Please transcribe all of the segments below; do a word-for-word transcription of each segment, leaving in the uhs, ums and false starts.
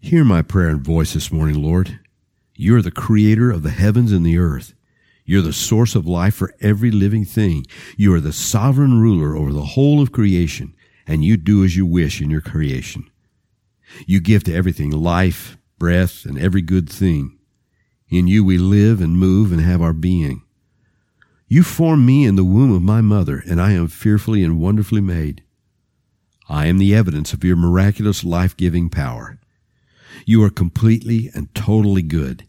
Hear my prayer and voice this morning, Lord. You are the creator of the heavens and the earth. You're the source of life for every living thing. You are the sovereign ruler over the whole of creation, and you do as you wish in your creation. You give to everything life, breath, and every good thing. In you we live and move and have our being. You formed me in the womb of my mother, and I am fearfully and wonderfully made. I am the evidence of your miraculous life-giving power. You are completely and totally good.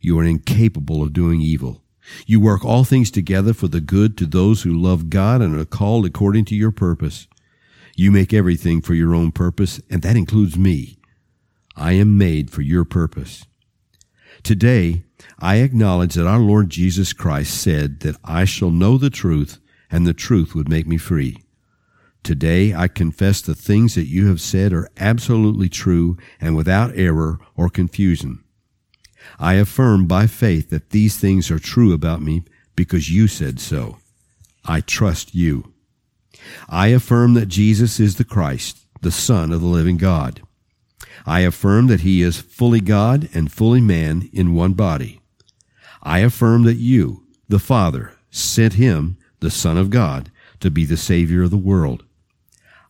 You are incapable of doing evil. You work all things together for the good to those who love God and are called according to your purpose. You make everything for your own purpose, and that includes me. I am made for your purpose. Today, I acknowledge that our Lord Jesus Christ said that I shall know the truth, and the truth would make me free. Today, I confess the things that you have said are absolutely true and without error or confusion. I affirm by faith that these things are true about me because you said so. I trust you. I affirm that Jesus is the Christ, the Son of the living God. I affirm that he is fully God and fully man in one body. I affirm that you, the Father, sent him, the Son of God, to be the Savior of the world.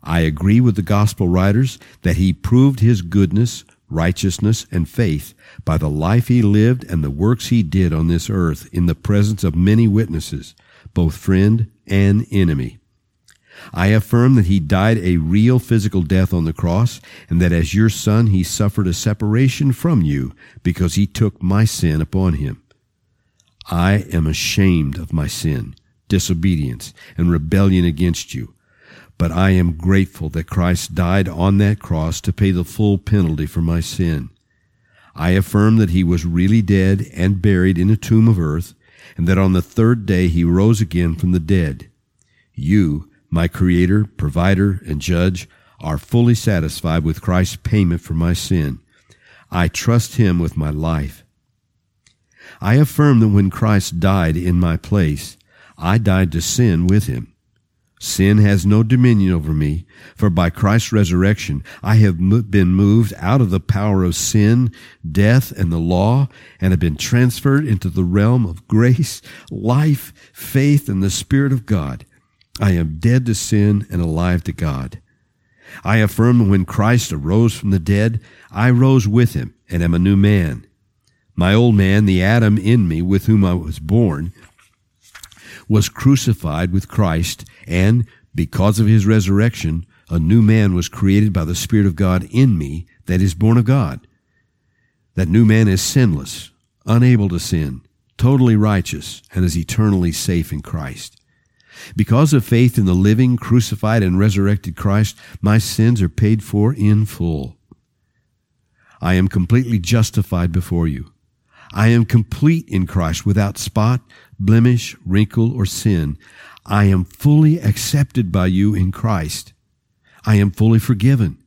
I agree with the gospel writers that he proved his goodness, righteousness, and faith by the life he lived and the works he did on this earth in the presence of many witnesses, both friend and enemy. I affirm that he died a real physical death on the cross, and that as your son he suffered a separation from you because he took my sin upon him. I am ashamed of my sin, disobedience, and rebellion against you, but I am grateful that Christ died on that cross to pay the full penalty for my sin. I affirm that he was really dead and buried in a tomb of earth, and that on the third day he rose again from the dead. You, my Creator, Provider, and Judge, are fully satisfied with Christ's payment for my sin. I trust him with my life. I affirm that when Christ died in my place, I died to sin with him. Sin has no dominion over me, for by Christ's resurrection I have been moved out of the power of sin, death, and the law, and have been transferred into the realm of grace, life, faith, and the Spirit of God. I am dead to sin and alive to God. I affirm that when Christ arose from the dead, I rose with him and am a new man. My old man, the Adam in me, with whom I was born, was crucified with Christ, and because of his resurrection, a new man was created by the Spirit of God in me that is born of God. That new man is sinless, unable to sin, totally righteous, and is eternally safe in Christ. Because of faith in the living, crucified, and resurrected Christ, my sins are paid for in full. I am completely justified before you. I am complete in Christ without spot, blemish, wrinkle, or sin. I am fully accepted by you in Christ. I am fully forgiven.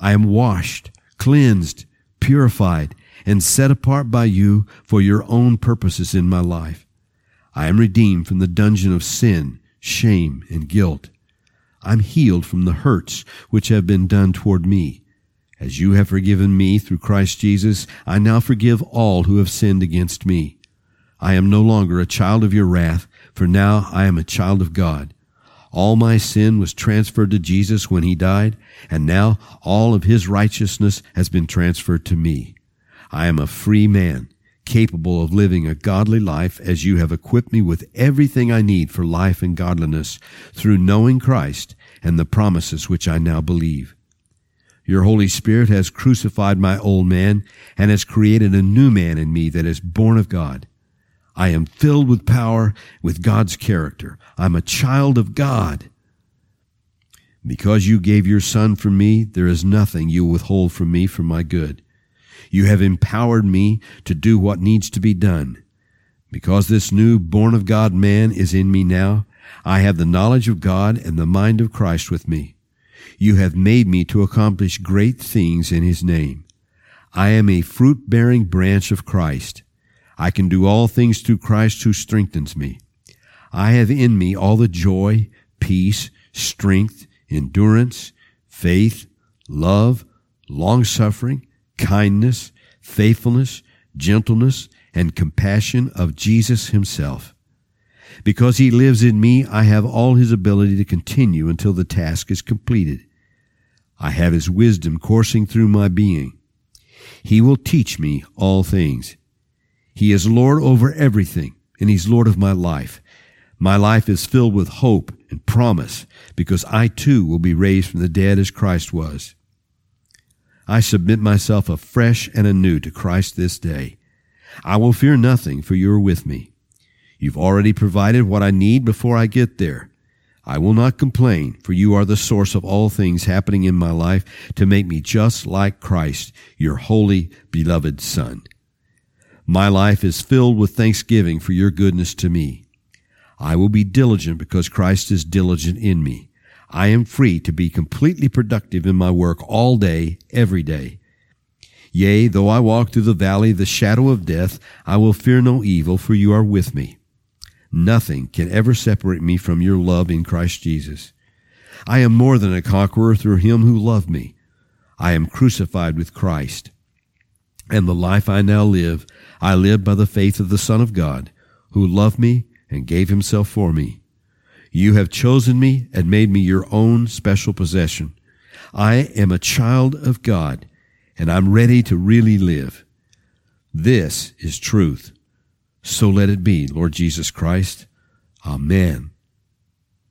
I am washed, cleansed, purified, and set apart by you for your own purposes in my life. I am redeemed from the dungeon of sin, shame, and guilt. I'm healed from the hurts which have been done toward me. As you have forgiven me through Christ Jesus, I now forgive all who have sinned against me. I am no longer a child of your wrath, for now I am a child of God. All my sin was transferred to Jesus when he died, and now all of his righteousness has been transferred to me. I am a free man, capable of living a godly life, as you have equipped me with everything I need for life and godliness through knowing Christ and the promises which I now believe. Your Holy Spirit has crucified my old man and has created a new man in me that is born of God. I am filled with power, with God's character. I'm a child of God. Because you gave your Son for me, there is nothing you withhold from me for my good. You have empowered me to do what needs to be done. Because this new born of God man is in me now, I have the knowledge of God and the mind of Christ with me. You have made me to accomplish great things in his name. I am a fruit-bearing branch of Christ. I can do all things through Christ who strengthens me. I have in me all the joy, peace, strength, endurance, faith, love, long-suffering, kindness, faithfulness, gentleness, and compassion of Jesus himself. Because he lives in me, I have all his ability to continue until the task is completed. I have his wisdom coursing through my being. He will teach me all things. He is Lord over everything, and he's Lord of my life. My life is filled with hope and promise, because I too will be raised from the dead as Christ was. I submit myself afresh and anew to Christ this day. I will fear nothing, for you are with me. You've already provided what I need before I get there. I will not complain, for you are the source of all things happening in my life to make me just like Christ, your holy, beloved Son. My life is filled with thanksgiving for your goodness to me. I will be diligent because Christ is diligent in me. I am free to be completely productive in my work all day, every day. Yea, though I walk through the valley of the shadow of death, I will fear no evil, for you are with me. Nothing can ever separate me from your love in Christ Jesus. I am more than a conqueror through him who loved me. I am crucified with Christ. And the life I now live, I live by the faith of the Son of God, who loved me and gave himself for me. You have chosen me and made me your own special possession. I am a child of God, and I'm ready to really live. This is truth. So let it be, Lord Jesus Christ. Amen.